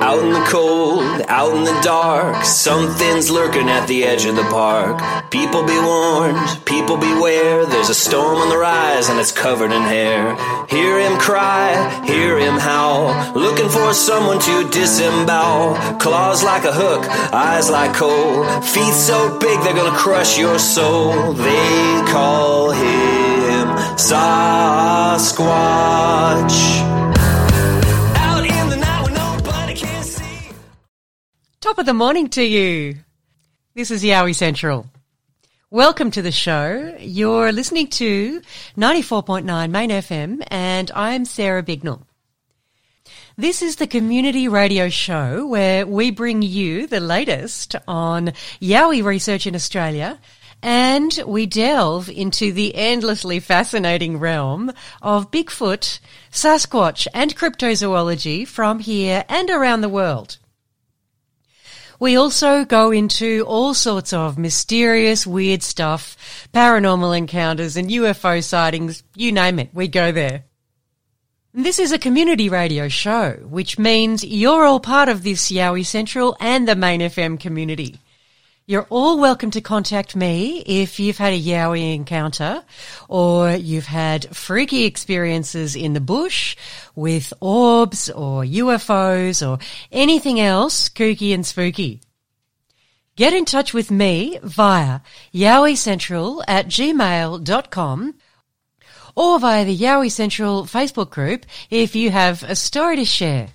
Out in the cold, out in the dark, something's lurking at the edge of the park. People be warned, people beware, there's a storm on the rise and it's covered in hair. Hear him cry, hear him howl, looking for someone to disembowel. Claws like a hook, eyes like coal, feet so big they're gonna crush your soul. They call him Sasquatch. Top of the morning to you. This is Yowie Central. Welcome to the show. You're listening to 94.9 Main FM and I'm Sarah Bignall. This is the community radio show where we bring you the latest on Yowie research in Australia and we delve into the endlessly fascinating realm of Bigfoot, Sasquatch and cryptozoology from here and around the world. We also go into all sorts of mysterious, weird stuff, paranormal encounters and UFO sightings, you name it, we go there. This is a community radio show, which means you're all part of this Yowie Central and the Main FM community. You're all welcome to contact me if you've had a Yowie encounter or you've had freaky experiences in the bush with orbs or UFOs or anything else kooky and spooky. Get in touch with me via yowiecentral@gmail.com or via the Yowie Central Facebook group if you have a story to share.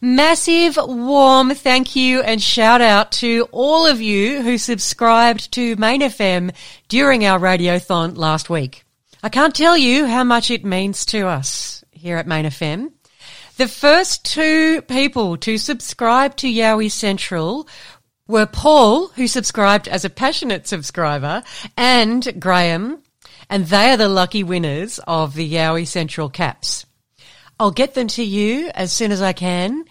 Massive warm thank you and shout out to all of you who subscribed to Main FM during our radiothon last week. I can't tell you how much it means to us here at Main FM. The first two people to subscribe to Yowie Central were Paul, who subscribed as a passionate subscriber, and Graham, and they are the lucky winners of the Yowie Central caps. I'll get them to you as soon as I can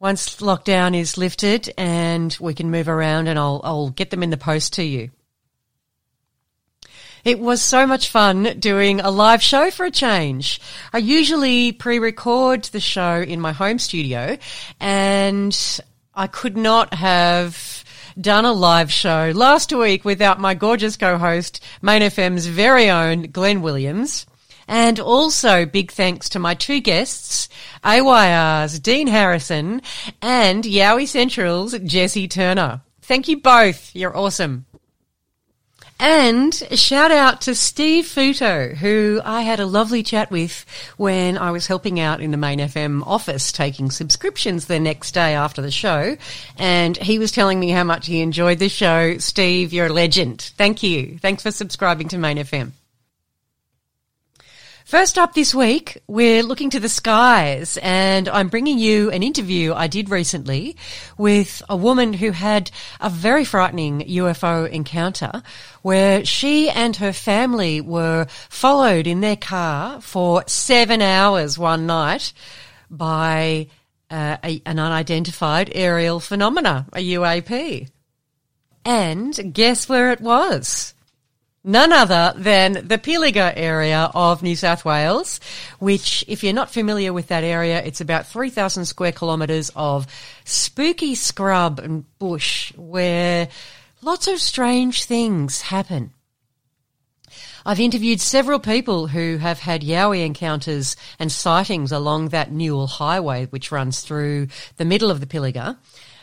once lockdown is lifted and we can move around, and I'll get them in the post to you. It was so much fun doing a live show for a change. I usually pre-record the show in my home studio and I could not have done a live show last week without my gorgeous co-host, Main FM's very own Glenn Williams. And also big thanks to my two guests, AYR's Dean Harrison and Yowie Central's Jessie Turner. Thank you both. You're awesome. And shout out to Steve Futo, who I had a lovely chat with when I was helping out in the Main FM office taking subscriptions the next day after the show. And he was telling me how much he enjoyed the show. Steve, you're a legend. Thank you. Thanks for subscribing to Main FM. First up this week, we're looking to the skies and I'm bringing you an interview I did recently with a woman who had a very frightening UFO encounter where she and her family were followed in their car for 7 hours one night by an unidentified aerial phenomena, a UAP. And guess where it was? None other than the Pilliga area of New South Wales, which, if you're not familiar with that area, it's about 3,000 square kilometres of spooky scrub and bush where lots of strange things happen. I've interviewed several people who have had Yowie encounters and sightings along that Newell Highway, which runs through the middle of the Pilliga.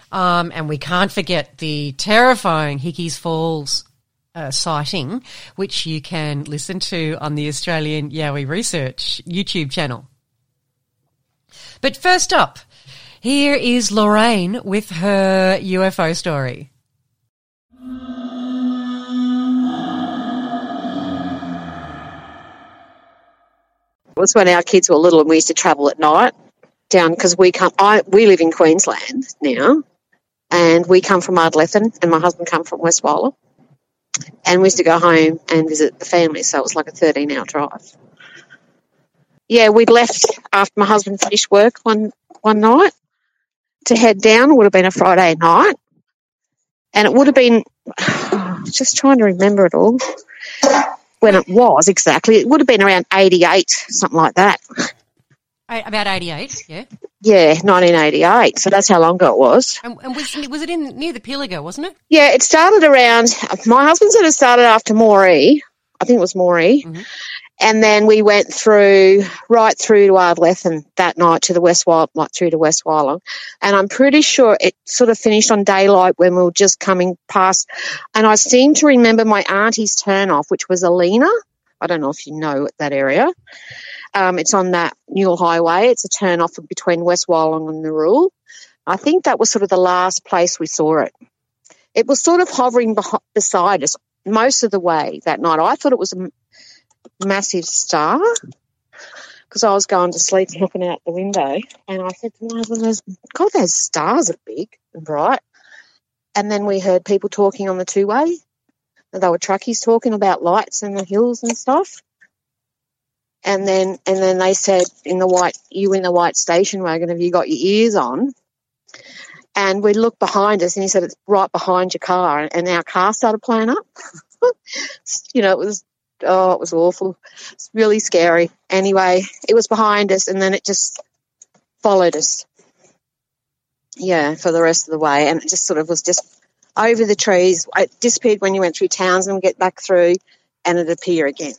And we can't forget the terrifying Hickey's Falls sighting, which you can listen to on the Australian Yowie Research YouTube channel. But first up, here is Lorraine with her UFO story. It was when our kids were little and we used to travel at night down because we live in Queensland now and we come from Ardlethan and my husband come from West Wyalong and we used to go home and visit the family, so it was like a 13-hour drive. Yeah, we left after my husband finished work one night to head down. It would have been a Friday night and it would have been, just trying to remember it all, when it was exactly. It would have been around 88, something like that. About 88, yeah? Yeah, 1988, so that's how long ago it was. And was it in near the Pilliga, wasn't it? Yeah, it started around, my husband said it started after Moree, I think it was Moree, mm-hmm. And then we went through, right through to Ardlethan that night to the West Wyalong, right through to West Wyalong. And I'm pretty sure it sort of finished on daylight when we were just coming past. And I seem to remember my auntie's turn-off, which was Alina. I don't know if you know that area. It's on that Newell Highway. It's a turn-off between West Wyalong and Newell. I think that was sort of the last place we saw it. It was sort of hovering beside us most of the way that night. I thought it was a massive star because I was going to sleep looking out the window and I said to my husband, God, those stars are big and bright. And then we heard people talking on the two-way. They were truckies talking about lights and the hills and stuff. And then they said, in the white station wagon, have you got your ears on? And we looked behind us and he said, it's right behind your car. And our car started playing up. It was awful. It's really scary. Anyway, it was behind us and then it just followed us. Yeah, for the rest of the way. And it just sort of was just over the trees. It disappeared when you went through towns and get back through and it appeared again.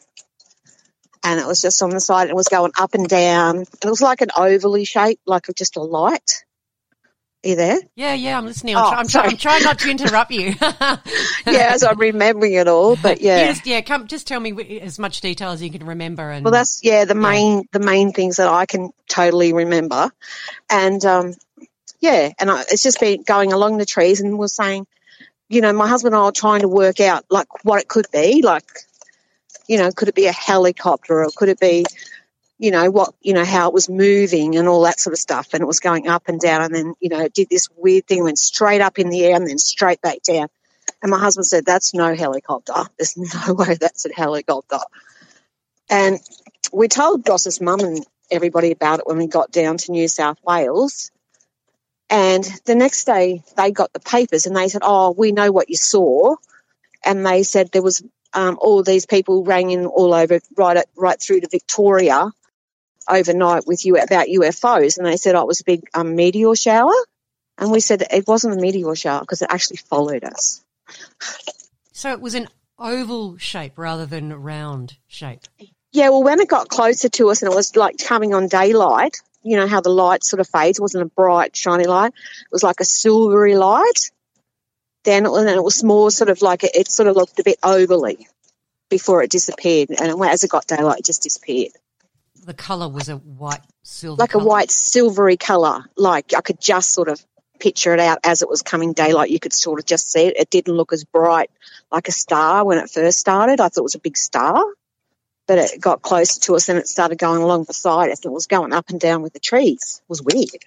And it was just on the side. It was going up and down. It was like an ovally shape, like just a light. Are you there? Yeah, I'm listening. I'm trying not to interrupt you. Yes, I'm remembering it all, but yeah. Just tell me as much detail as you can remember. And, well, that's, the main things that I can totally remember. And, it's just been going along the trees and we're saying, my husband and I are trying to work out, what it could be. Could it be a helicopter or could it be, how it was moving and all that sort of stuff, and it was going up and down, and then it did this weird thing, went straight up in the air and then straight back down. And my husband said, "That's no helicopter. There's no way that's a helicopter." And we told Goss's mum and everybody about it when we got down to New South Wales. And the next day, they got the papers and they said, "Oh, we know what you saw," and they said there was all these people rang in all over right through to Victoria overnight with you about UFOs, and they said it was a big meteor shower, and we said it wasn't a meteor shower because it actually followed us. So it was an oval shape rather than a round shape. Yeah, well, when it got closer to us and it was like coming on daylight, how the light sort of fades, it wasn't a bright shiny light, it was like a silvery light. Then it was more sort of like it sort of looked a bit ovally before it disappeared, and as it got daylight it just disappeared. The colour was a white silver a white silvery colour. I could just sort of picture it out as it was coming daylight. You could sort of just see it. It didn't look as bright like a star when it first started. I thought it was a big star, but it got closer to us and it started going along beside us. It was going up and down with the trees. It was weird.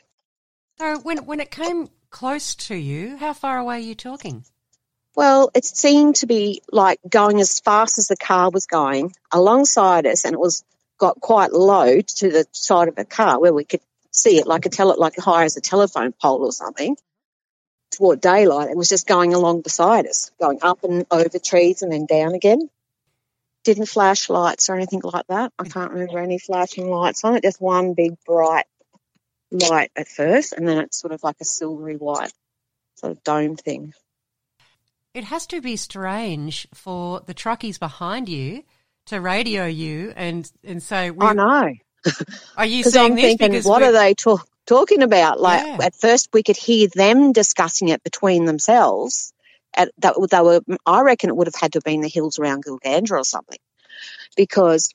So when it came close to you, how far away are you talking? Well, it seemed to be like going as fast as the car was going alongside us, and it was got quite low to the side of a car where we could see it, high as a telephone pole or something. Toward daylight, it was just going along beside us, going up and over trees and then down again. Didn't flash lights or anything like that. I can't remember any flashing lights on it. Just one big bright light at first, and then it's sort of like a silvery white sort of dome thing. It has to be strange for the truckies behind you to radio you and say, I know. Are you saying this? Thinking, because what are they talking about? Like, yeah. At first we could hear them discussing it between themselves. I reckon it would have had to have been the hills around Gilgandra or something, because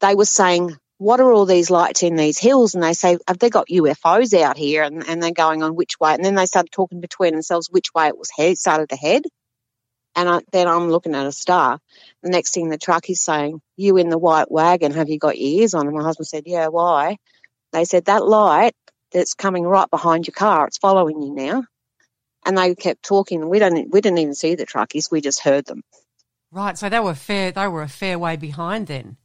they were saying, what are all these lights in these hills? And they say, have they got UFOs out here? And they're going on which way. And then they started talking between themselves which way it was started to head. And then I'm looking at a star. The next thing, the truck is saying, you in the white wagon, have you got your ears on? And my husband said, yeah, why? They said, that light that's coming right behind your car, it's following you now. And they kept talking. We didn't even see the truckies. We just heard them. Right, so they were a fair way behind then.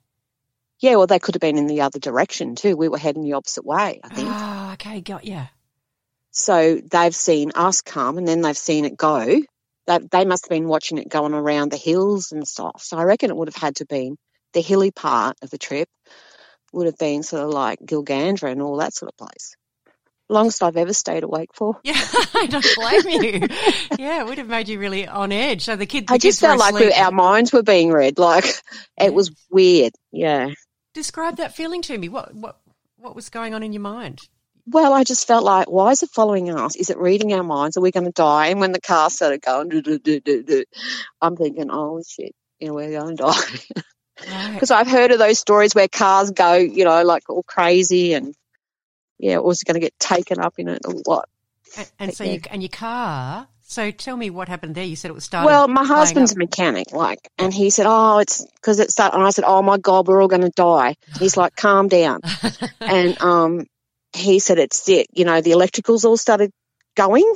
Yeah, well, they could have been in the other direction too. We were heading the opposite way, I think. Oh, okay, got you. So they've seen us come and then they've seen it go. They must have been watching it going around the hills and stuff. So I reckon it would have had to been the hilly part of the trip would have been sort of like Gilgandra and all that sort of place. Longest I've ever stayed awake for. Yeah, I don't blame you. Yeah, it would have made you really on edge. So I just felt like our minds were being read. Like, yeah. It was weird. Yeah. Describe that feeling to me. What was going on in your mind? Well, I just felt like, why is it following us? Is it reading our minds? Are we going to die? And when the car started going, I'm thinking, oh shit, you know, we're going to die. Because I've heard of those stories where cars go, you know, like all crazy and. Yeah, or was going to get taken up in it or what? And your car. So tell me what happened there. You said it was starting. Well, my husband's a mechanic, and he said, "Oh, it's because it's starting." And I said, "Oh my God, we're all going to die." He's like, "Calm down." And he said, "It's it. You know, the electricals all started going,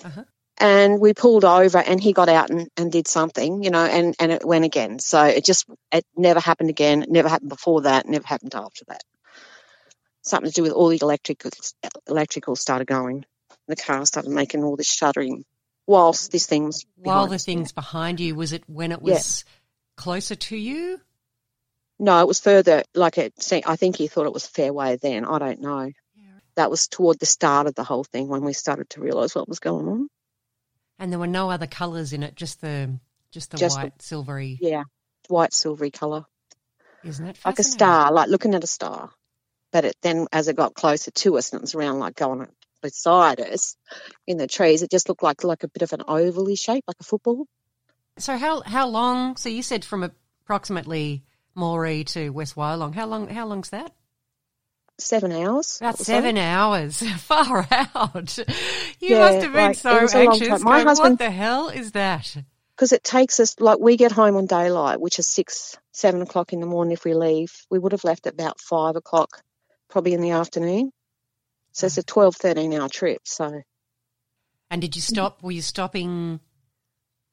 and we pulled over, and he got out and did something, you know, and it went again. So it never happened again. It never happened before that. It never happened after that." Something to do with all the electrical started going. The car started making all this shuddering whilst this thing was behind While the us. Thing's behind you, was it when it was closer to you? No, it was further. Like it, I think he thought it was a fair way then. I don't know. Yeah. That was toward the start of the whole thing when we started to realise what was going on. And there were no other colours in it, just the white, silvery. Yeah, white, silvery colour. Isn't that fascinating? Like a star, like looking at a star. But then as it got closer to us and it was around like going beside us in the trees, it just looked like a bit of an ovally shape, like a football. So how long? So you said from approximately Moree to West Wyalong. How long's that? 7 hours. About 7 hours. Far out. You must have been so anxious. What the hell is that? Because it takes us, like we get home on daylight, which is 6, 7 o'clock in the morning if we leave. We would have left at about 5 o'clock. Probably in the afternoon. So it's a 12, 13-hour trip. So, and did you stop? Were you stopping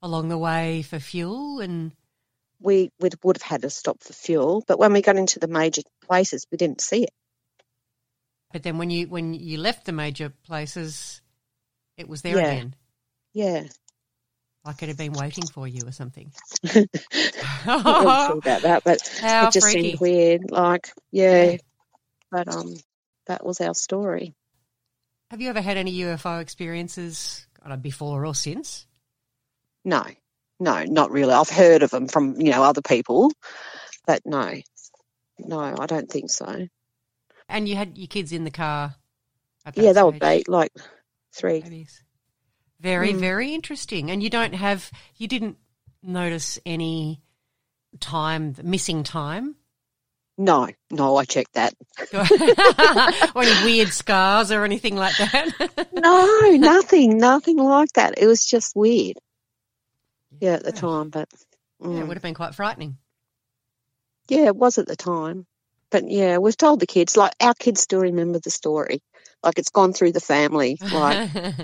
along the way for fuel? And we would have had to stop for fuel, but when we got into the major places, we didn't see it. But then when you left the major places, it was there again. Yeah. Like it had been waiting for you or something. I'm not sure about that, but how it just freaky. Seemed weird. Like, yeah. But that was our story. Have you ever had any UFO experiences before or since? No, not really. I've heard of them from, you know, other people, but no, I don't think so. And you had your kids in the car at that stage? Yeah, they were like 3. Babies. Very, very interesting. And you didn't notice any missing time? No, I checked that. Or any weird scars or anything like that? No, nothing like that. It was just weird. Yeah, at the time, but it would have been quite frightening. Yeah, it was at the time, but yeah, we've told the kids. Like our kids still remember the story. Like it's gone through the family. Like I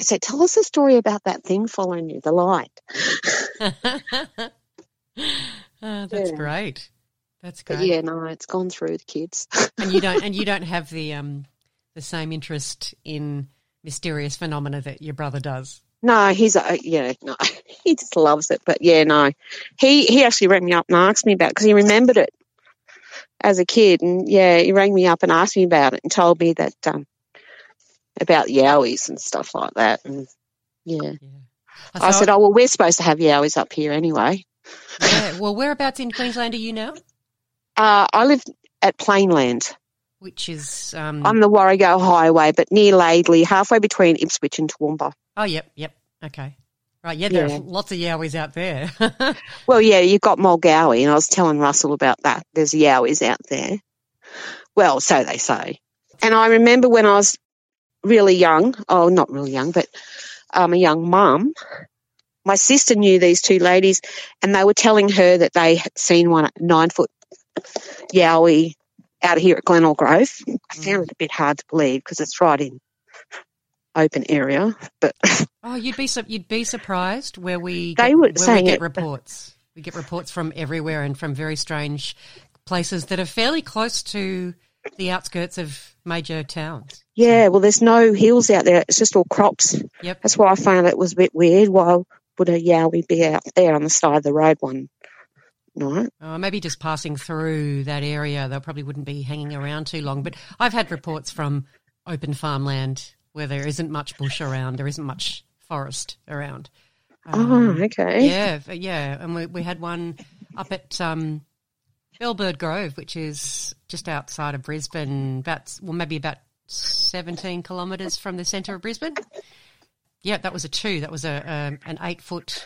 said, tell us a story about that thing following you, the light. That's great. That's great. But yeah, no, it's gone through the kids. and you don't have the same interest in mysterious phenomena that your brother does. No, he just loves it. But yeah, no, he actually rang me up and asked me about it because he remembered it as a kid, and yeah, he rang me up and asked me about it and told me that about Yowies and stuff like that, and yeah. I said, oh well, we're supposed to have Yowies up here anyway. Yeah. Well, whereabouts in Queensland are you now? I live at Plainland. Which is on the Warrego Highway, but near Laidley, halfway between Ipswich and Toowoomba. Oh, yep, yep. Okay. Right, yeah, there are lots of Yowies out there. Well, yeah, you've got Mulgowie, and I was telling Russell about that. There's Yowies out there. Well, so they say. And I remember when I was really young, oh, not really young, but a young mum, my sister knew these two ladies, and they were telling her that they had seen one 9-foot Yowie out here at Glenelg Grove. I found it a bit hard to believe because it's right in open area, but oh, you'd be surprised where we get reports. We get reports from everywhere and from very strange places that are fairly close to the outskirts of major towns. Yeah, well, there's no hills out there. It's just all crops. Yep. That's why I found it was a bit weird. Why would a Yowie be out there on the side of the road one night? Oh, maybe just passing through that area. They probably wouldn't be hanging around too long. But I've had reports from open farmland where there isn't much bush around, there isn't much forest around. Okay. Yeah, and we had one up at Bellbird Grove, which is just outside of Brisbane, maybe about 17 kilometres from the centre of Brisbane. Yeah, that was an 7-foot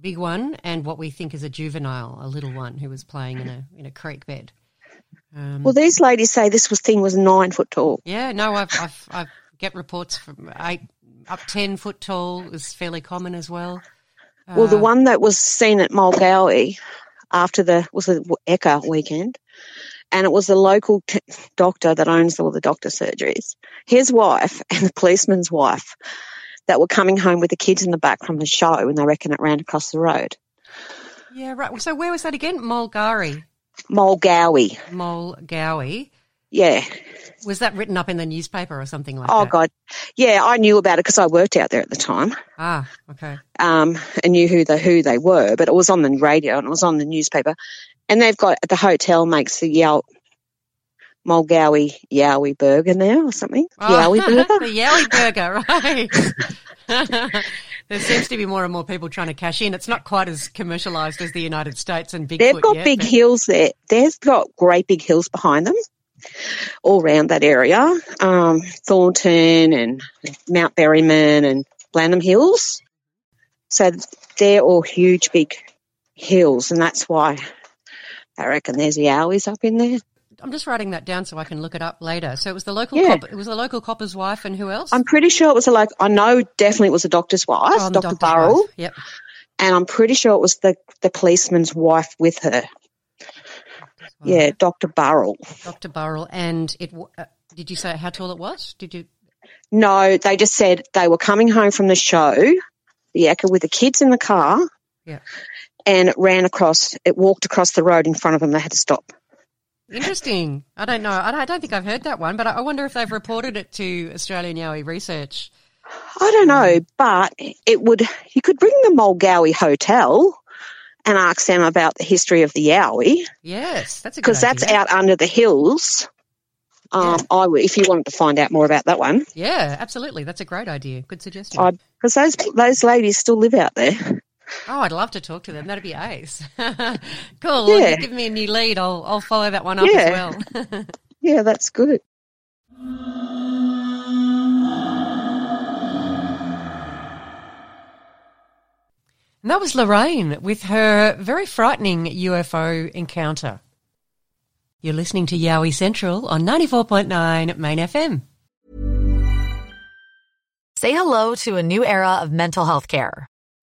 big one, and what we think is a juvenile, a little one who was playing in a creek bed. Well, these ladies say this thing was 9 foot tall. Yeah, no, I get reports from 8 up 10 foot tall is fairly common as well. Well, the one that was seen at Mulgowie after was the ECCA weekend, and it was the local doctor that owns all the doctor surgeries, his wife and the policeman's wife that were coming home with the kids in the back from the show, and they reckon it ran across the road. Yeah, right. So where was that again? Mulgowie. Yeah. Was that written up in the newspaper or something like that? Oh, God. Yeah, I knew about it because I worked out there at the time. Ah, okay. And knew who they were, but it was on the radio and it was on the newspaper. And they've got – the hotel makes the Mulgowie Yowie burger now or something. Oh, Yowie burger. The Yowie burger, right. There seems to be more and more people trying to cash in. It's not quite as commercialised as the United States and Bigfoot. They've got big hills there. They've got great big hills behind them all around that area, Thornton and Mount Berryman and Blenheim Hills. So they're all huge, big hills, and that's why I reckon there's Yowies up in there. I'm just writing that down so I can look it up later. So it was the local cop. It was the local copper's wife, and who else? I'm pretty sure it was I know definitely it was a doctor's wife, Doctor Burrell. Wife. Yep. And I'm pretty sure it was the policeman's wife with her. Yeah, Doctor Burrell. Doctor Burrell, and it. Did you say how tall it was? Did you? No, they just said they were coming home from the show, the ECCA, with the kids in the car. Yeah. And it ran across. It walked across the road in front of them. They had to stop. Interesting. I don't know. I don't think I've heard that one, but I wonder if they've reported it to Australian Yowie Research. I don't know, but you could ring the Mulgowie Hotel and ask them about the history of the Yowie. Yes, that's a good idea. Because that's out under the hills. Yeah. If you wanted to find out more about that one. Yeah, absolutely. That's a great idea. Good suggestion. Because those ladies still live out there. Oh, I'd love to talk to them. That'd be ace. Cool. Yeah. Well, if you give me a new lead, I'll follow that one up as well. Yeah, that's good. And that was Lorraine with her very frightening UFO encounter. You're listening to Yowie Central on 94.9 Main FM. Say hello to a new era of mental health care.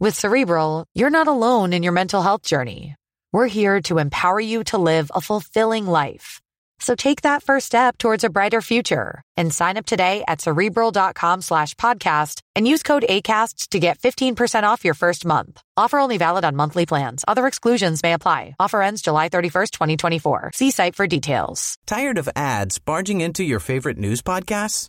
With Cerebral, you're not alone in your mental health journey. We're here to empower you to live a fulfilling life. So take that first step towards a brighter future and sign up today at Cerebral.com/podcast and use code ACAST to get 15% off your first month. Offer only valid on monthly plans. Other exclusions may apply. Offer ends July 31st, 2024. See site for details. Tired of ads barging into your favorite news podcasts?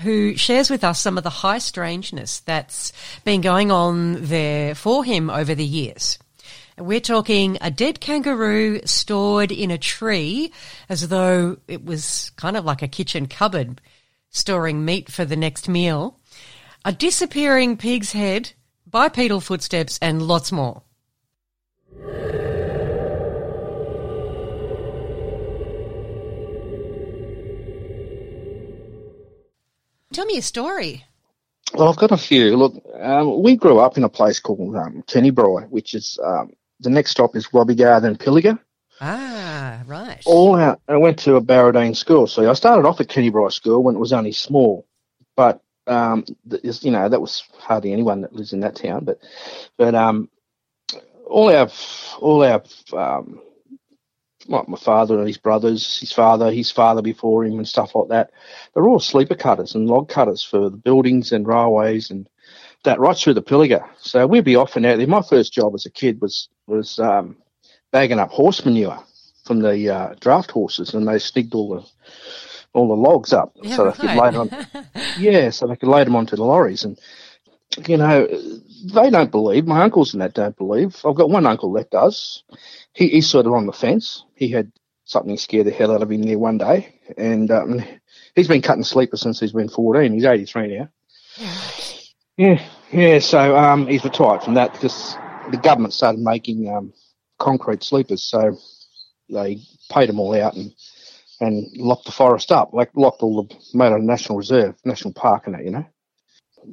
who shares with us some of the high strangeness that's been going on there for him over the years. We're talking a dead kangaroo stored in a tree as though it was kind of like a kitchen cupboard storing meat for the next meal, a disappearing pig's head, bipedal footsteps, and lots more. Tell me a story. Well, I've got a few. Look, we grew up in a place called Kennybry, which is the next stop is Robbiegarth and Pilliga. Ah, right. I went to a Baradine school, so I started off at Kennybry School when it was only small, but that was hardly anyone that lives in that town. But all our like my father and his brothers, his father before him and stuff like that, they're all sleeper cutters and log cutters for the buildings and railways and that right through the Pilliga. So we'd be off and out there. My first job as a kid was bagging up horse manure from the draft horses, and they snigged all the logs up so they could load them onto the lorries. And you know, they don't believe. My uncles and that don't believe. I've got one uncle that does. He's sort of on the fence. He had something scare the hell out of him there one day, and he's been cutting sleepers since he's been 14. He's 83 now. Yeah. So he's retired from that because the government started making concrete sleepers, so they paid them all out and locked the forest up, like locked all the National Reserve, National Park, and that, you know.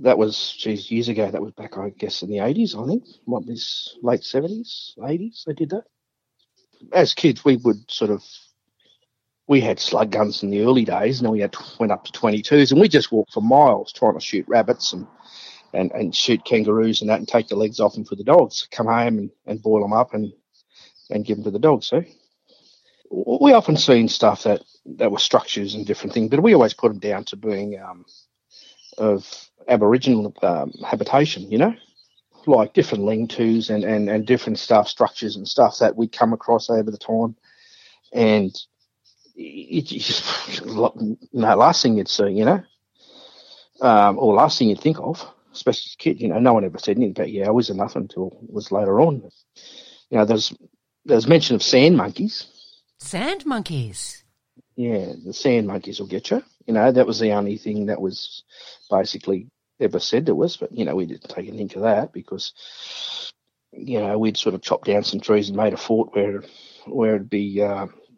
That was, years ago. That was back, I guess, in the 80s, I think. What was late 70s, 80s, they did that. As kids, we had slug guns in the early days, and then we went up to 22s, and we just walked for miles trying to shoot rabbits and shoot kangaroos and that, and take the legs off them for the dogs, come home and boil them up and give them to the dogs. So we often seen stuff that were structures and different things, but we always put them down to being of Aboriginal habitation, you know, like different lean-tos and different stuff, structures and stuff that we'd come across over the time. And last thing you'd see, you know, or last thing you'd think of, especially as a kid, you know, no one ever said anything about yowies or nothing until it was later on. You know, there's mention of sand monkeys. Sand monkeys? Yeah, the sand monkeys will get you. You know, that was the only thing that was basically ever said to us, but, you know, we didn't take a hint of that because, you know, we'd sort of chopped down some trees and made a fort where it'd be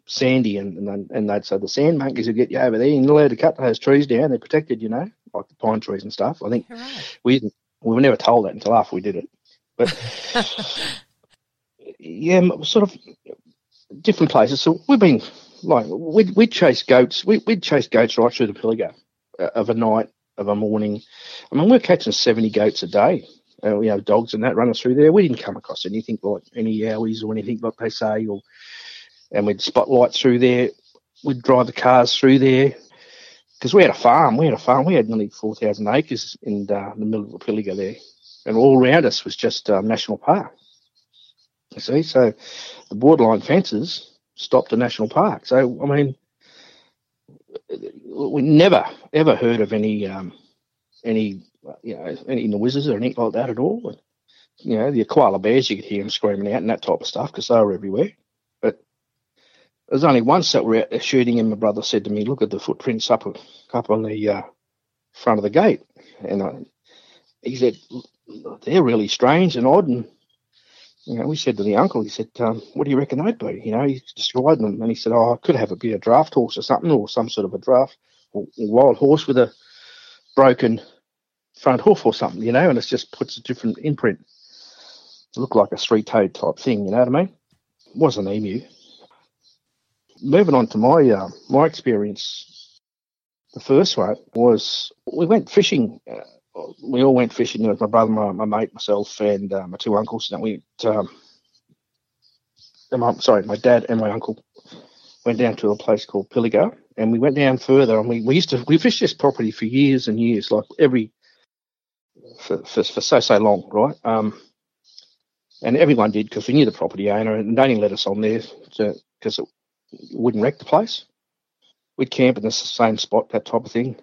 sandy and they'd say the sand monkeys will get you over there, and you're allowed to cut those trees down. They're protected, you know, like the pine trees and stuff. I think we were never told that until after we did it. But, yeah, sort of different places. So we've been... Like we'd chase goats. We'd chase goats right through the Pilliga of a night, of a morning. I mean, we're catching 70 goats a day. We have dogs and that running through there. We didn't come across anything like any yowies or anything like they say. And we'd spotlight through there. We'd drive the cars through there because we had a farm. We had nearly 4,000 acres in the middle of the Pilliga there, and all around us was just national park. You see, so the borderline fences stopped a national park. So, I mean, we never, ever heard of any noises or anything like that at all. And, you know, the koala bears, you could hear them screaming out and that type of stuff because they were everywhere. But there's only once that we're out there shooting, and my brother said to me, look at the footprints up on the front of the gate. And he said, they're really strange and odd. And you know, we said to the uncle, he said, what do you reckon they'd be? You know, he's described them, and he said, oh, I could have a bit of draft horse or something, or some sort of a draft, or wild horse with a broken front hoof or something, you know, and it just puts a different imprint. It looked like a three-toed type thing, you know what I mean? It was an emu. Moving on to my my experience, the first one was we went fishing. We all went fishing, you know, my brother, my mate, myself, and my two uncles. And we, my dad and my uncle went down to a place called Pilliga, and we went down further. And we fished this property for years and years, like for so long, right? And everyone did, because we knew the property owner, and they only let us on there because it wouldn't wreck the place. We'd camp in the same spot, that type of thing.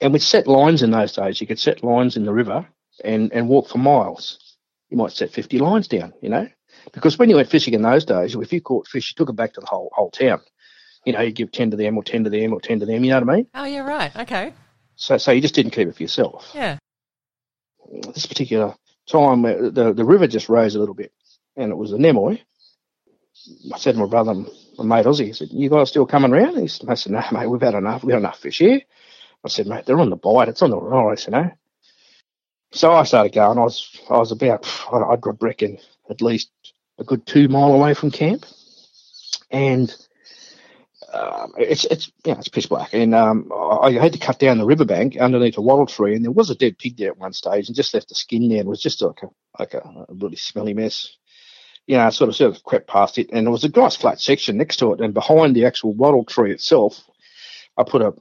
And we'd set lines in those days. You could set lines in the river and walk for miles. You might set 50 lines down, you know, because when you went fishing in those days, if you caught fish, you took it back to the whole town. You know, you give 10 to them or 10 to them or 10 to them, you know what I mean? Oh, yeah, right, okay. So you just didn't keep it for yourself. Yeah. This particular time, the river just rose a little bit, and it was a Nemoi. I said to my brother, my mate Aussie, he said, you guys still coming round? He said, I said, no, mate, we've had enough. We've got enough fish here. I said, mate, they're on the bite. It's on the rise, you know. So I started going. I was about, I'd reckon, at least a good 2 mile away from camp. And it's pitch black. And I had to cut down the riverbank underneath a wattle tree. And there was a dead pig there at one stage, and just left the skin there. And it was just like a really smelly mess. You know, I sort of crept past it. And there was a nice flat section next to it. And behind the actual wattle tree itself, I put a...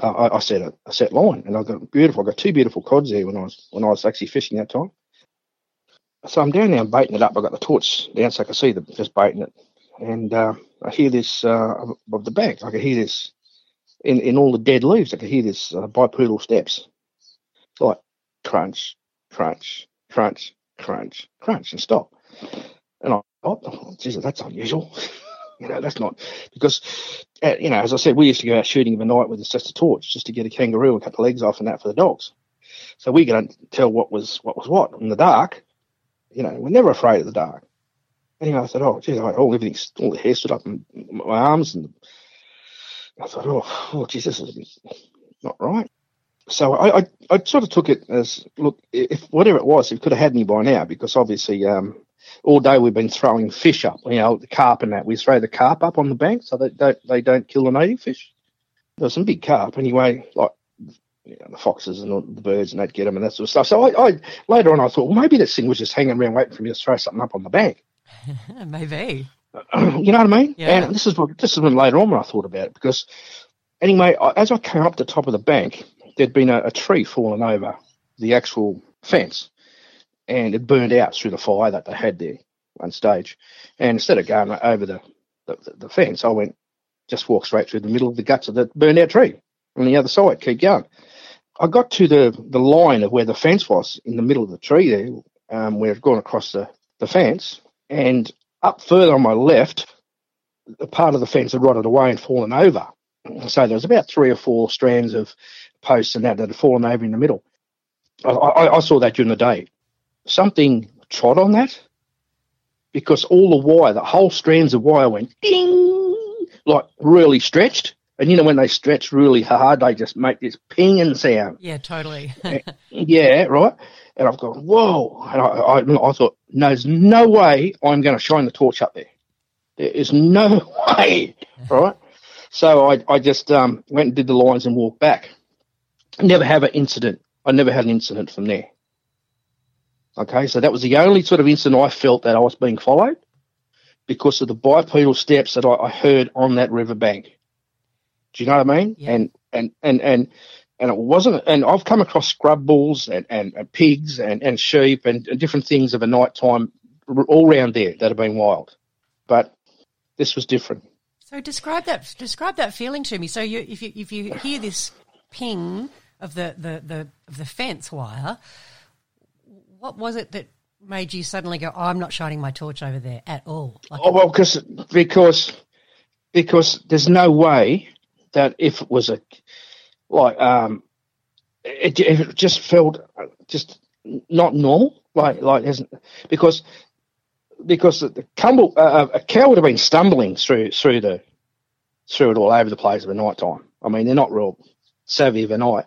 I set a set line, and I got two beautiful cods there when I was actually fishing that time. So I'm down there and baiting it up. I got the torch down so I can see them just baiting it, and I hear this of the bank. I could hear this in all the dead leaves. I could hear this bipedal steps, like crunch, crunch, crunch, crunch, crunch, and stop. And I thought, oh, Jesus, that's unusual. You know, that's not, because, you know, as I said, we used to go out shooting in the night with just a torch, just to get a kangaroo and cut the legs off and that for the dogs. So we couldn't tell what was what in the dark. You know, we're never afraid of the dark. Anyway, I thought, oh, geez, everything's, all the hair stood up in my arms. And I thought, oh geez, this is not right. So I sort of took it as, look, if whatever it was, it could have had me by now, because obviously, all day we've been throwing fish up, you know, the carp and that. We throw the carp up on the bank so that they don't kill the native fish. There's some big carp anyway, like, you know, the foxes and all the birds, and they'd get them and that sort of stuff. So I later on I thought, well, maybe this thing was just hanging around waiting for me to throw something up on the bank. Maybe. You know what I mean? Yeah. And this is when later on when I thought about it, because anyway, as I came up the top of the bank, there'd been a tree fallen over the actual fence. And it burned out through the fire that they had there one stage. And instead of going over the fence, I walked straight through the middle of the guts of the burned out tree on the other side, keep going. I got to the line of where the fence was in the middle of the tree there, where I'd gone across the fence. And up further on my left, the part of the fence had rotted away and fallen over. So there was about three or four strands of posts and that had fallen over in the middle. I saw that during the day. Something trod on that, because all the wire, the whole strands of wire went ding, like really stretched. And you know, when they stretch really hard, they just make this pinging sound. Yeah, totally. Yeah, right. And I've gone, whoa. And I thought, no, there's no way I'm going to shine the torch up there. There is no way, right? So I just went and did the lines and walked back. I never had an incident from there. Okay, so that was the only sort of incident I felt that I was being followed, because of the bipedal steps that I heard on that riverbank. Do you know what I mean? Yeah. And it wasn't. And I've come across scrub bulls and pigs and sheep and different things of a night time all around there that have been wild, but this was different. So describe that feeling to me. So if you hear this ping of the fence wire. What was it that made you suddenly go, oh, I'm not shining my torch over there at all? Like, oh, well, because there's no way that if it was it just felt just not normal, because because a cow would have been stumbling through it all over the place at the night time. I mean, they're not real savvy of a night.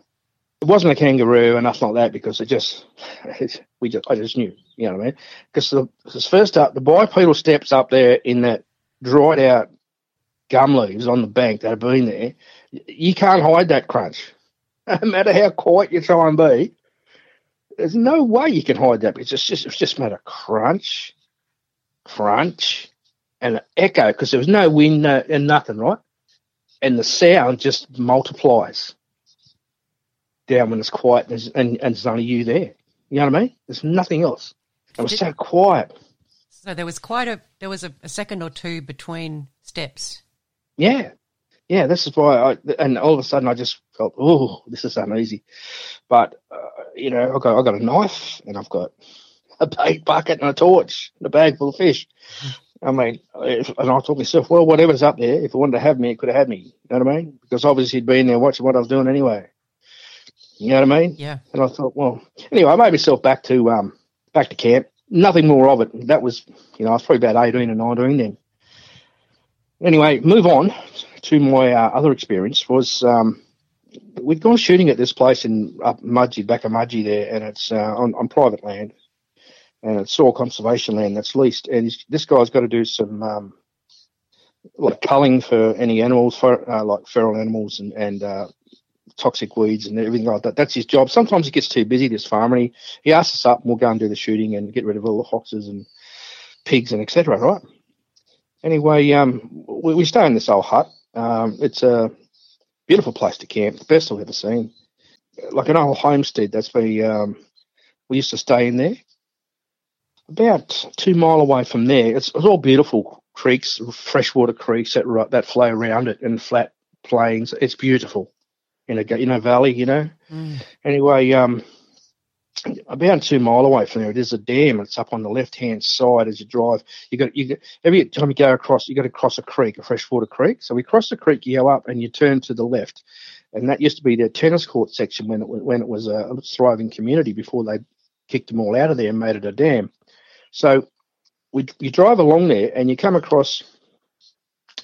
It wasn't a kangaroo or nothing like that because I just knew, you know what I mean? Because first up, the bipedal steps up there in that dried out gum leaves on the bank that have been there, you can't hide that crunch. No matter how quiet you try and be, there's no way you can hide that. It's just made a crunch, and an echo because there was no wind and nothing, right? And the sound just multiplies down when it's quiet and there's only you there. You know what I mean? There's nothing else. It was so quiet. So there was a second or two between steps. Yeah. Yeah, this is why and all of a sudden I just felt, oh, this is uneasy. But, you know, I got a knife and I've got a bait bucket and a torch and a bag full of fish. I mean, and I thought myself, well, whatever's up there, if it wanted to have me, it could have had me. You know what I mean? Because obviously he'd been there watching what I was doing anyway. You know what I mean? Yeah. And I thought, well, anyway, I made myself back to camp. Nothing more of it. That was, you know, I was probably about 18 or 19 then. Anyway, move on to my other experience was we'd gone shooting at this place back of Mudgee there, and it's on private land, and it's all conservation land that's leased. And this guy's got to do some like culling for any animals, like feral animals and toxic weeds and everything like that. That's his job. Sometimes he gets too busy, this farmer, and he asks us up and we'll go and do the shooting and get rid of all the foxes and pigs and etc. Right? Anyway, we stay in this old hut. It's a beautiful place to camp, the best I've ever seen. Like an old homestead. That's we used to stay in there. About 2 miles away from there, it's all beautiful creeks, freshwater creeks that flow around it and flat plains. It's beautiful. In a valley, you know. Mm. Anyway, about 2 miles away from there, there's a dam. It's up on the left-hand side as you drive. You got every time you go across, you got to cross a creek, a freshwater creek. So we cross the creek, you go up, and you turn to the left. And that used to be their tennis court section when it was a thriving community before they kicked them all out of there and made it a dam. So you drive along there, and you come across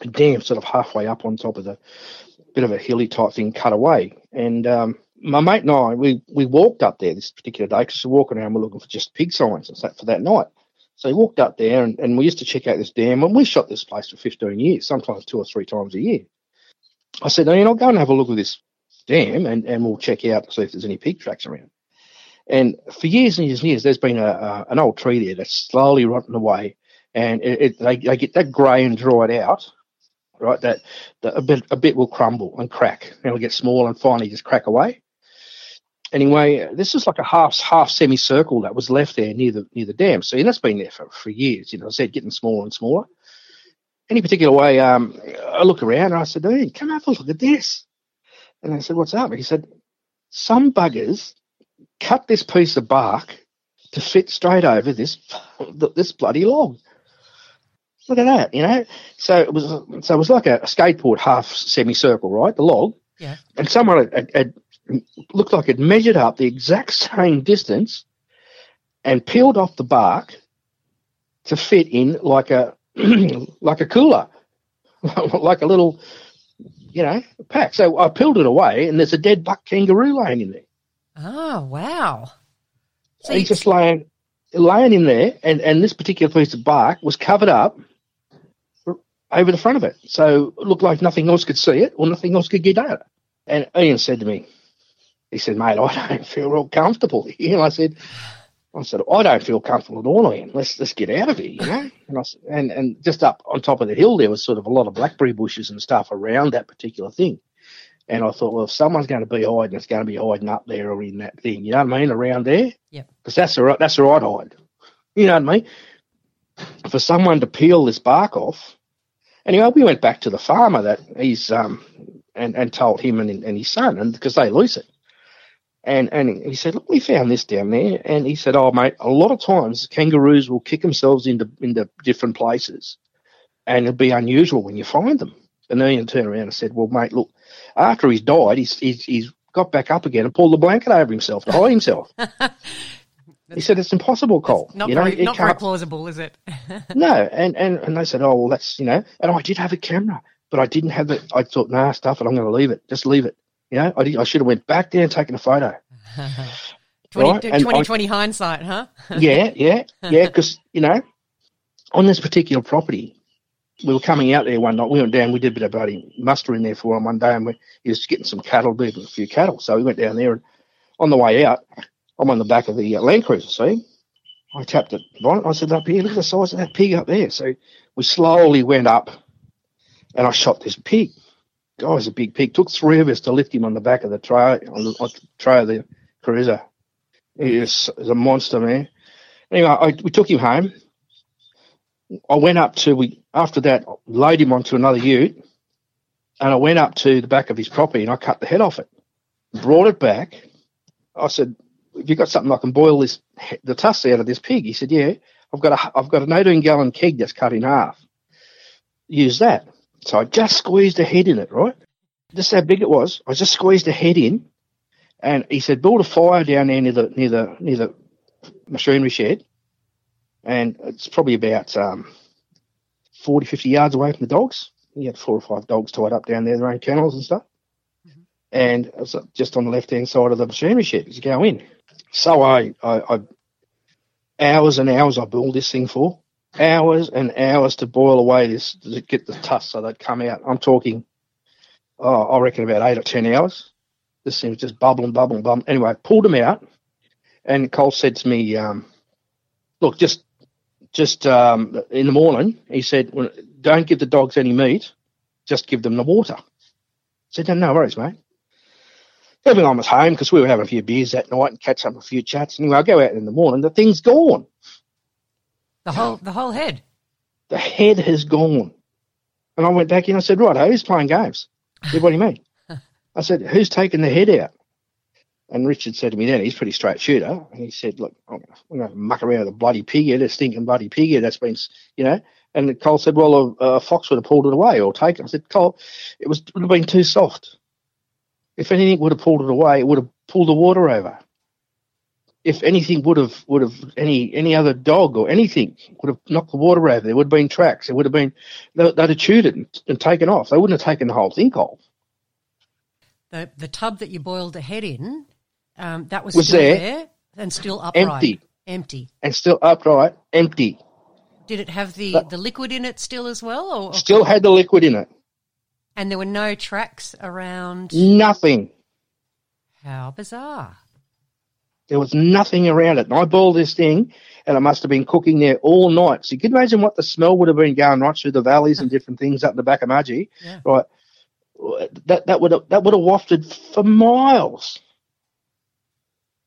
a dam sort of halfway up on top of the bit of a hilly type thing cut away, and my mate and I we walked up there this particular day because we're walking around, we're looking for just pig signs and stuff for that night. So we walked up there and we used to check out this dam, and we shot this place for 15 years, sometimes 2 or 3 times a year. I said, no, you're not going to have a look at this dam and we'll check out and see if there's any pig tracks around. And for years and years and years, there's been an old tree there that's slowly rotting away, and they get that grey and dried out. Right, that a bit will crumble and crack, and it'll get small and finally just crack away. Anyway, this is like a half semicircle that was left there near the dam. So that's been there for years. You know, I said getting smaller and smaller. Any particular way, I look around and I said, "Hey, come have a look at this." And I said, "What's up?" And he said, "Some buggers cut this piece of bark to fit straight over this bloody log." Look at that, you know. So it was like a skateboard half semicircle, right? The log. Yeah. And someone had looked like it measured up the exact same distance and peeled off the bark to fit in like a like a cooler, like a little, you know, pack. So I peeled it away, and there's a dead buck kangaroo laying in there. Oh wow! So he's just laying in there, and this particular piece of bark was covered up over the front of it. So it looked like nothing else could see it or nothing else could get at it. And Ian said to me, he said, "Mate, I don't feel real comfortable here." And I said, "I don't feel comfortable at all, Ian. Let's get out of here, you know." And I said, and just up on top of the hill there was sort of a lot of blackberry bushes and stuff around that particular thing. And I thought, well, if someone's going to be hiding, it's going to be hiding up there or in that thing. You know what I mean? Around there. Yeah. Because that's the right hide. You know what I mean? For someone to peel this bark off. Anyway, we went back to the farmer that he's and told him and his son, and because they lease it. And he said, "Look, we found this down there." And he said, "Oh, mate, a lot of times kangaroos will kick themselves into different places, and it'll be unusual when you find them." And then he turned around and said, "Well, mate, look, after he's died, he's got back up again and pulled the blanket over himself to hide himself." He said, it's impossible, Cole. Not very plausible, is it? No. And they said, oh, well, that's, you know, and I did have a camera, but I didn't have it. I thought, nah, stuff it. I'm going to leave it. Just leave it. You know, I should have went back there and taken a photo. 2020 hindsight, huh? Yeah. Because, you know, on this particular property, we were coming out there one night. We went down. We did a bit of bloody muster in there for one day, and he was getting some cattle, doing a few cattle. So we went down there, and on the way out, I'm on the back of the Land Cruiser, see? I tapped the bonnet. I said, up here, look at the size of that pig up there. So we slowly went up, and I shot this pig. God, it was a big pig. Took three of us to lift him on the back of the tray, on the tray of the Cruiser. He was a monster, man. Anyway, we took him home. I went up to, after that, laid him onto another ute, and I went up to the back of his property, and I cut the head off it, brought it back. I said, have you got something I can boil the tusks out of this pig? He said, yeah, I've got an 18-gallon keg that's cut in half. Use that. So I just squeezed a head in it, right? Just how big it was. I just squeezed a head in, and he said, build a fire down there near the machinery shed, and it's probably about 40, 50 yards away from the dogs. He had 4 or 5 dogs tied up down there, their own kennels and stuff. Mm-hmm. And it was just on the left-hand side of the machinery shed as you go in. So I hours and hours I boiled this thing for, hours and hours to boil away this, to get the tusks so they'd come out. I'm talking, I reckon about 8 or 10 hours. This thing was just bubbling. Anyway, I pulled him out, and Cole said to me, look, just in the morning, he said, well, don't give the dogs any meat, just give them the water. I said, no worries, mate. Everyone was home because we were having a few beers that night and catch up a few chats. Anyway, I go out in the morning, the thing's gone. The whole head? The head has gone. And I went back in, I said, right, who's playing games? He said, what do you mean? I said, who's taking the head out? And Richard said to me then, he's a pretty straight shooter, and he said, look, I'm going to muck around with a bloody pig here, this stinking bloody pig here that's been, you know. And Cole said, well, a fox would have pulled it away or taken it. I said, Cole, it would have been too soft. If anything would have pulled it away, it would have pulled the water over. If anything would have any other dog or anything would have knocked the water over, there would have been tracks. It would have been, they'd have chewed it and taken off. They wouldn't have taken the whole thing off. The tub that you boiled the head in, that was still there and still upright. Empty. And still upright, empty. Did it have the liquid in it still as well? Or still had the liquid in it. And there were no tracks around? Nothing. How bizarre. There was nothing around it. And I boiled this thing, and it must have been cooking there all night. So you can imagine what the smell would have been going right through the valleys and different things up the back of Mudgee, yeah. Right? That would have wafted for miles.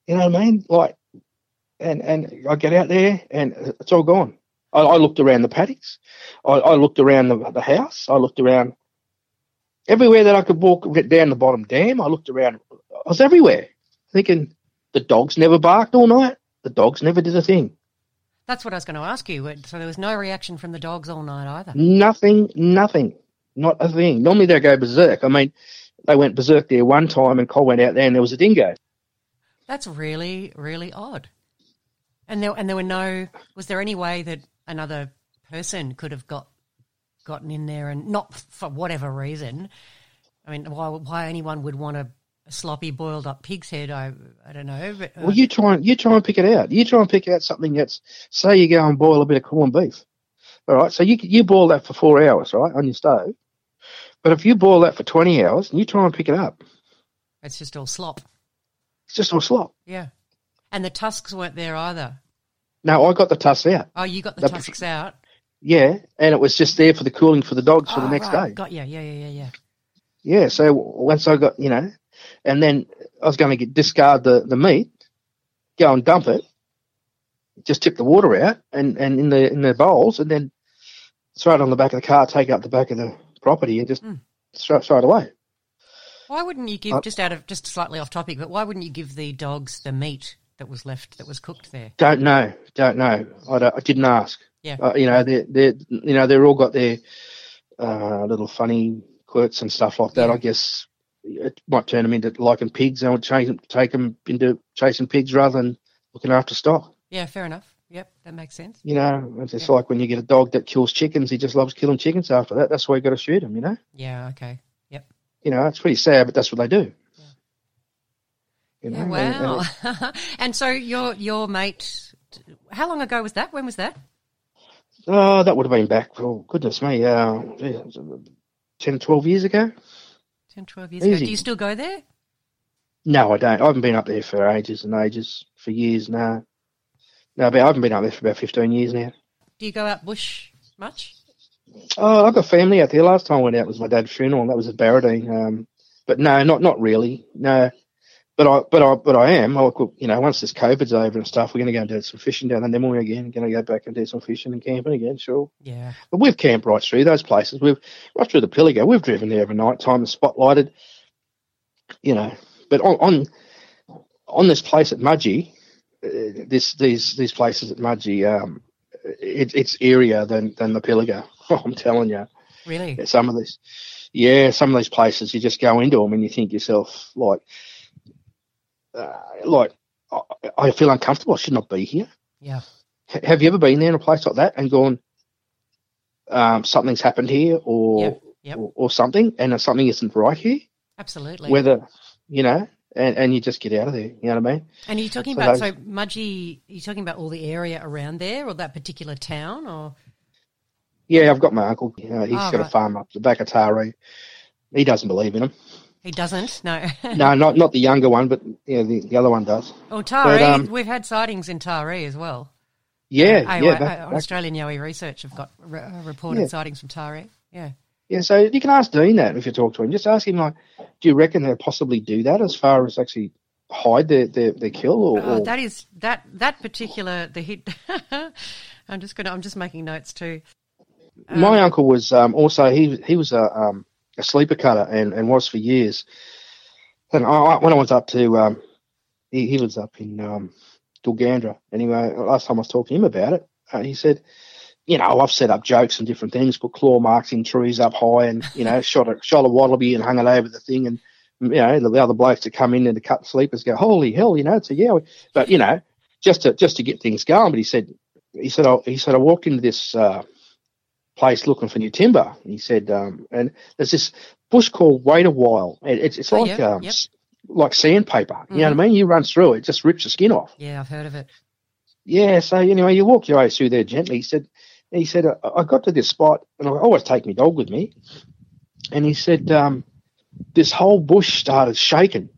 You know what I mean? Like, and I get out there and it's all gone. I looked around the paddocks. I looked around the house. I looked around everywhere that I could walk down the bottom dam. I looked around. I was everywhere thinking the dogs never barked all night. The dogs never did a thing. That's what I was going to ask you. So there was no reaction from the dogs all night either? Nothing. Not a thing. Normally they go berserk. I mean, they went berserk there one time, and Cole went out there, and there was a dingo. That's really, really odd. And there were no. Was there any way that another person could have gotten in there, and not for whatever reason? I mean, why anyone would want a sloppy boiled up pig's head? I don't know. But, well, you try and pick it out. You try and pick out something that's, say you go and boil a bit of corned beef. All right, so you boil that for 4 hours, right, on your stove. But if you boil that for 20 hours and you try and pick it up, it's just all slop. Yeah. And the tusks weren't there either. No, I got the tusks out. Oh, you got the tusks out. Yeah, and it was just there for the cooling for the dogs for the next day. Got you. Yeah. Yeah, so once I got, you know, and then I was going to discard the meat, go and dump it, just tip the water out and in the bowls, and then throw it on the back of the car, take it up the back of the property, and just throw it away. Why wouldn't you give, just slightly off topic, but why wouldn't you give the dogs the meat that was left, that was cooked there? Don't know. I didn't ask. Yeah. They're all got their little funny quirks and stuff like that. Yeah. I guess it might turn them into liking pigs. I would take them into chasing pigs rather than looking after stock. Yeah, fair enough. Yep, that makes sense. You know, it's yep. like when you get a dog that kills chickens, he just loves killing chickens after that. That's why you got to shoot him, you know? Yeah, okay. Yep. You know, it's pretty sad, but that's what they do. Yeah. You know, yeah, wow. And, and so your mate, how long ago was that? When was that? Oh, that would have been back, oh, goodness me, 10, 12 years ago. 10, 12 years Easy. Ago. Do you still go there? No, I don't. I haven't been up there for ages and ages, for years now. No, but I haven't been up there for about 15 years now. Do you go out bush much? Oh, I've got family out there. Last time I went out was my dad's funeral, and that was at Baradine. But no, not really. No, but I am. I could, you know, once this COVID's over and stuff, we're going to go and do some fishing down the Newell again. Going to go back and do some fishing and camping again, sure. Yeah. But we've camped right through those places. We've right through the Pilliga. We've driven there every night time and spotlighted. You know, but on this place at Mudgee. These places at Mudgee, it's eerier than the Pilliga. I'm telling you. Really? Some of these places you just go into them and you think yourself like I feel uncomfortable. I should not be here. Yeah. Have you ever been there in a place like that and gone, something's happened here or something, and something isn't right here? Absolutely. Whether you know. And you just get out of there, you know what I mean? And are you talking about, so Mudgee, are you talking about all the area around there or that particular town? Or? Yeah, I've got my uncle. You know, he's got a farm up the back of Taree. He doesn't believe in him. He doesn't? No. No, not the younger one, but you know, the other one does. Oh, Taree, we've had sightings in Taree as well. Yeah, Australian Yowie Research have got reported sightings from Taree, yeah. Yeah, so you can ask Dean that if you talk to him. Just ask him, like, do you reckon they'll possibly do that as far as actually hide their kill? Or that is that particular the hit. I'm just making notes too. My uncle was also he was a sleeper cutter and was for years. And when I was up to he was up in Gilgandra. Anyway, last time I was talking to him about it, he said, you know, I've set up jokes and different things, put claw marks in trees up high and, you know, shot a wallaby and hung it over the thing. And, you know, the other blokes that come in and to cut sleepers go, holy hell, you know, it's a Yowie. But, you know, just to get things going. But he said, I walked into this place looking for new timber. And he said, and there's this bush called Wait a While. It's like sandpaper. Mm-hmm. You know what I mean? You run through it, just rips the skin off. Yeah, I've heard of it. Yeah. So, anyway, you walk your way through there gently. He said, I got to this spot, and I always take my dog with me, and he said, this whole bush started shaking.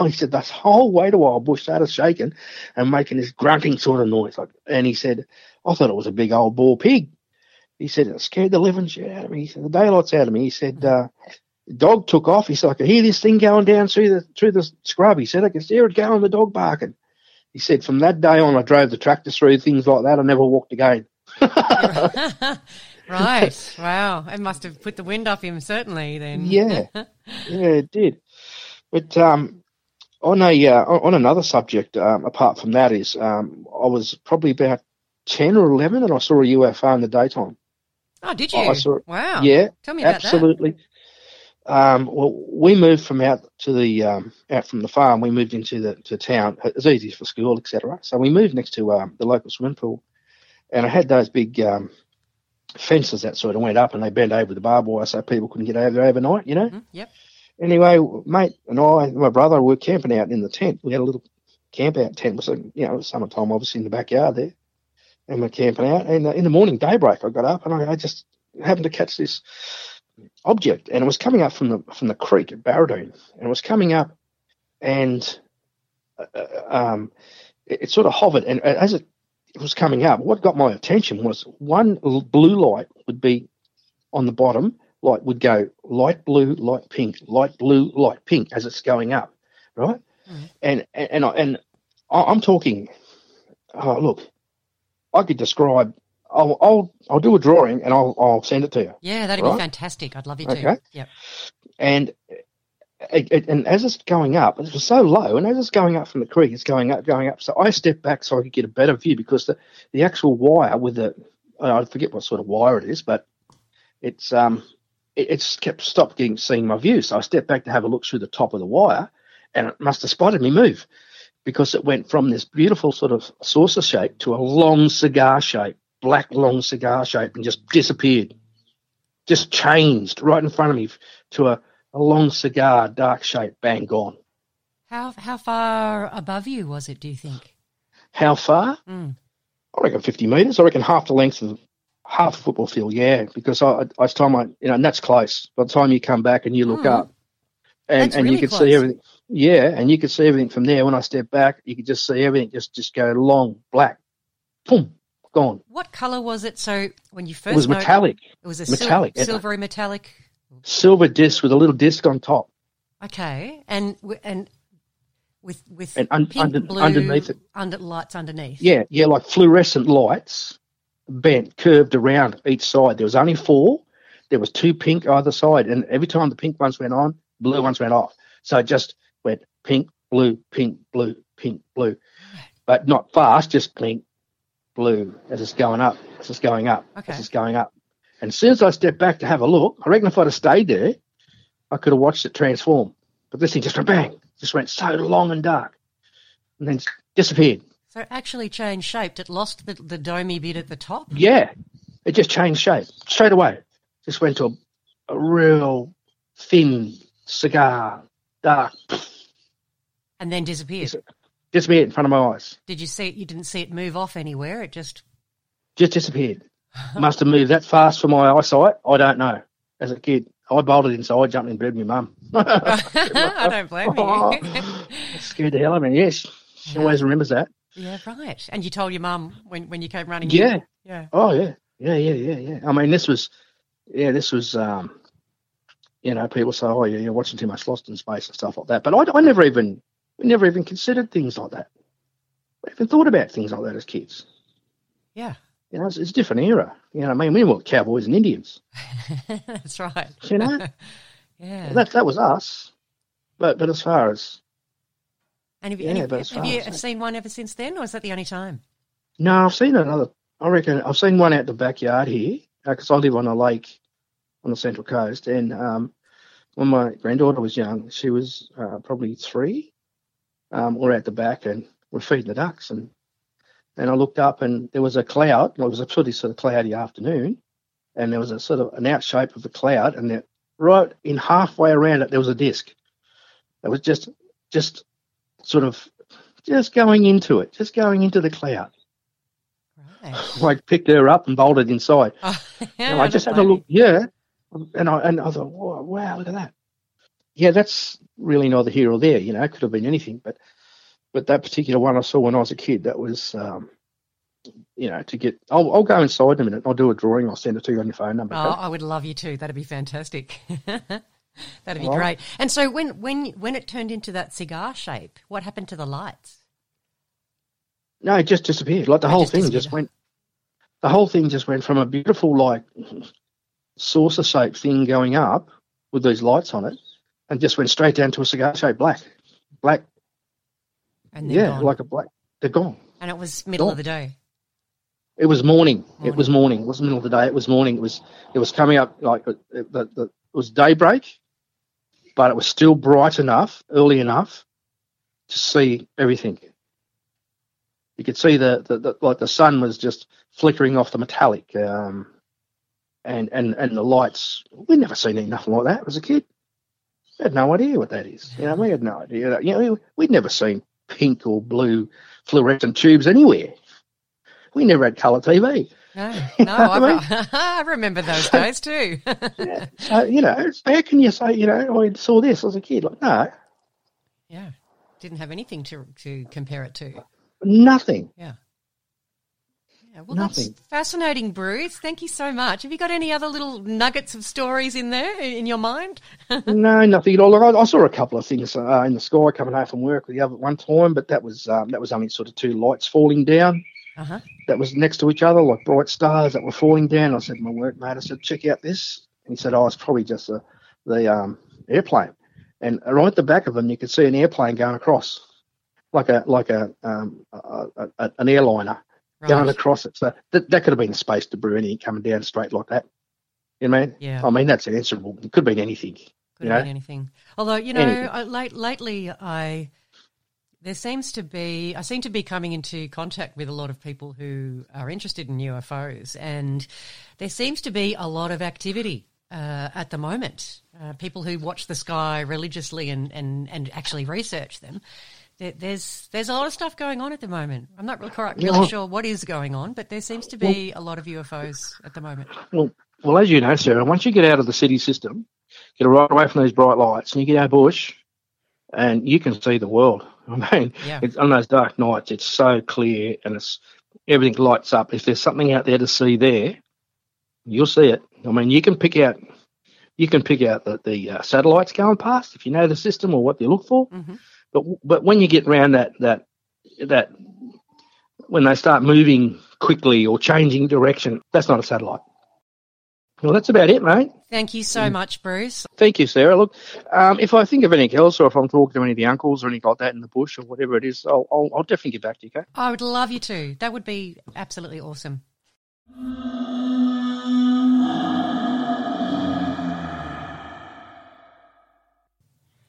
He said, this whole Wait a While bush started shaking and making this grunting sort of noise. And he said, I thought it was a big old bull pig. He said, it scared the living shit out of me. He said, the daylight's out of me. He said, the dog took off. He said, I could hear this thing going down through the scrub. He said, I could hear it going, the dog barking. He said, from that day on, I drove the tractor through things like that. I never walked again. Right. Wow. It must have put the wind off him, certainly, then. Yeah. Yeah, it did. But on another subject, apart from that, is I was probably about 10 or 11 and I saw a UFO in the daytime. Oh, did you? I saw it. Wow. Yeah. Tell me about that. Well, we moved from out from the farm. We moved into to town. It was easy for school, etc. So we moved next to the local swimming pool. And I had those big fences that sort of went up and they bent over the barbed wire so people couldn't get over there overnight, you know? Mm-hmm. Yep. Anyway, mate and my brother, were camping out in the tent. We had a little camp-out tent. So, you know, it was summertime, obviously, in the backyard there. And we're camping out. And in the morning, daybreak, I got up and I just happened to catch this object. And it was coming up from the creek at Baradine. And it was coming up and it sort of hovered. And as it was coming up, what got my attention was one blue light would be on the bottom, light would go light blue, light pink, light blue, light pink as it's going up, right? Mm. And I'm talking, oh, look, I could describe, I'll do a drawing and I'll send it to you. Yeah, that'd be fantastic. I'd love you to. Okay. Yep. And and as it's going up, it was so low, and as it's going up from the creek, it's going up. So I stepped back so I could get a better view because the actual wire with the – I forget what sort of wire it is, but it's stopped seeing my view. So I stepped back to have a look through the top of the wire, and it must have spotted me move because it went from this beautiful sort of saucer shape to a long cigar shape, black long cigar shape, and just disappeared, just changed right in front of me to a long cigar, dark shape, bang, gone. How far above you was it, do you think? How far? I reckon 50 metres. I reckon half the length of half the football field, yeah, because by the time and that's close. By the time you come back and you look up, and really you could see everything. Yeah, and you could see everything from there. When I stepped back, you could just see everything just go long, black, boom, gone. What colour was it? So when you first it was metallic. It was a metallic, silvery metallic. Silver disc with a little disc on top. Okay, and with and pink, blue underneath it, lights underneath. Yeah, like fluorescent lights, bent, curved around each side. There was only four. There was two pink either side, and every time the pink ones went on, blue ones went off. So it just went pink, blue, pink, blue, pink, blue, but not fast. Just pink, blue as it's going up. As it's going up. And as soon as I stepped back to have a look, I reckon if I'd have stayed there, I could have watched it transform. But this thing just went bang, just went so long and dark, and then disappeared. So it actually changed shape. It lost the domey bit at the top? Yeah, it just changed shape straight away. Just went to a real thin cigar, dark. And then disappeared? Disappeared in front of my eyes. Did you see it? You didn't see it move off anywhere? It just disappeared. Must have moved that fast for my eyesight. I don't know. As a kid, I bolted inside, jumped in bed with my mum. I don't blame you. Scared the hell out of me. Yes, she always remembers that. Yeah, right. And you told your mum when you came running in? Yeah. Oh, yeah. Yeah. I mean, this was, you know, people say, oh, yeah, you're watching too much Lost in Space and stuff like that. But we never even considered things like that. We even thought about things like that as kids. Yeah. You know, it's a different era. You know what I mean? We were cowboys and Indians. That's right. You know? Yeah. That was us. But as far as... And have you seen one ever since then, or is that the only time? No, I've seen another. I reckon I've seen one out the backyard here because I live on a lake on the Central Coast. And when my granddaughter was young, she was probably three. We're out the back and we're feeding the ducks. And I looked up and there was a cloud. It was a pretty sort of cloudy afternoon, and there was a sort of an out shape of the cloud, and then right in halfway around it there was a disc. It was just sort of just going into the cloud. Right. I picked her up and bolted inside. Oh, yeah, and I just had a look, and I thought, wow, look at that. Yeah, that's really neither here or there. You know, it could have been anything, but that particular one I saw when I was a kid, that was, I'll go inside in a minute. I'll do a drawing. I'll send it to you on your phone number. Oh, I would love you to. That'd be fantastic. That'd be great. And so when it turned into that cigar shape, what happened to the lights? No, it just disappeared. Like the whole thing just went from a beautiful like saucer shaped thing going up with these lights on it, and just went straight down to a cigar shaped black. And they're gone. Like a black. They're gone. And it was middle of the day. It was morning. It was morning. It wasn't middle of the day. It was morning. It was coming up like it was daybreak, but it was still bright enough, early enough to see everything. You could see the sun was just flickering off the metallic, and the lights. We'd never seen nothing like that as a kid. We had no idea what that is. You know, we had no idea. You know, we'd never seen pink or blue fluorescent tubes anywhere. We never had colour TV. No, I remember those days too. Yeah. So, you know, how can you say, you know, I saw this as a kid? Like, no. Yeah. Didn't have anything to compare it to. Nothing. Yeah. Well, nothing. That's fascinating, Bruce. Thank you so much. Have you got any other little nuggets of stories in there in your mind? No, nothing at all. Look, I saw a couple of things in the sky coming home from work the other one time, but that was only sort of two lights falling down. Uh-huh. That was next to each other, like bright stars that were falling down. I said to my workmate, I said, check out this. And he said, oh, it's probably just the airplane. And right at the back of them, you could see an airplane going across, like an airliner going across it. So that could have been space debris, anything coming down straight like that. You know what I mean? Yeah. I mean, that's answerable. It could have been anything. Although, you know, lately I I seem to be coming into contact with a lot of people who are interested in UFOs, and there seems to be a lot of activity at the moment. People who watch the sky religiously and actually research them. There's a lot of stuff going on at the moment. I'm not really sure what is going on, but there seems to be a lot of UFOs at the moment. Well, as you know, Sarah, once you get out of the city system, get right away from these bright lights, and you get out bush, and you can see the world. I mean, yeah. It's, on those dark nights, it's so clear and it's everything lights up. If there's something out there to see there, you'll see it. I mean, you can pick out the satellites going past if you know the system or what they look for. Mm-hmm. But when you get around that when they start moving quickly or changing direction, that's not a satellite. Well, that's about it, mate. Thank you so much, Bruce. Thank you, Sarah. Look, if I think of anything else or if I'm talking to any of the uncles or anything like that in the bush or whatever it is, I'll definitely get back to you, okay? I would love you to. That would be absolutely awesome.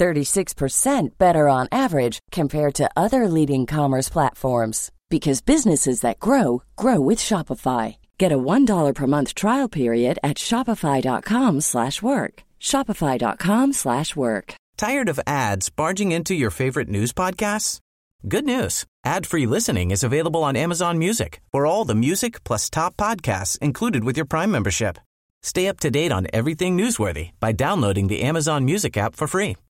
36% better on average compared to other leading commerce platforms. Because businesses that grow, grow with Shopify. Get a $1 per month trial period at shopify.com/work. Shopify.com/work. Tired of ads barging into your favorite news podcasts? Good news. Ad-free listening is available on Amazon Music for all the music plus top podcasts included with your Prime membership. Stay up to date on everything newsworthy by downloading the Amazon Music app for free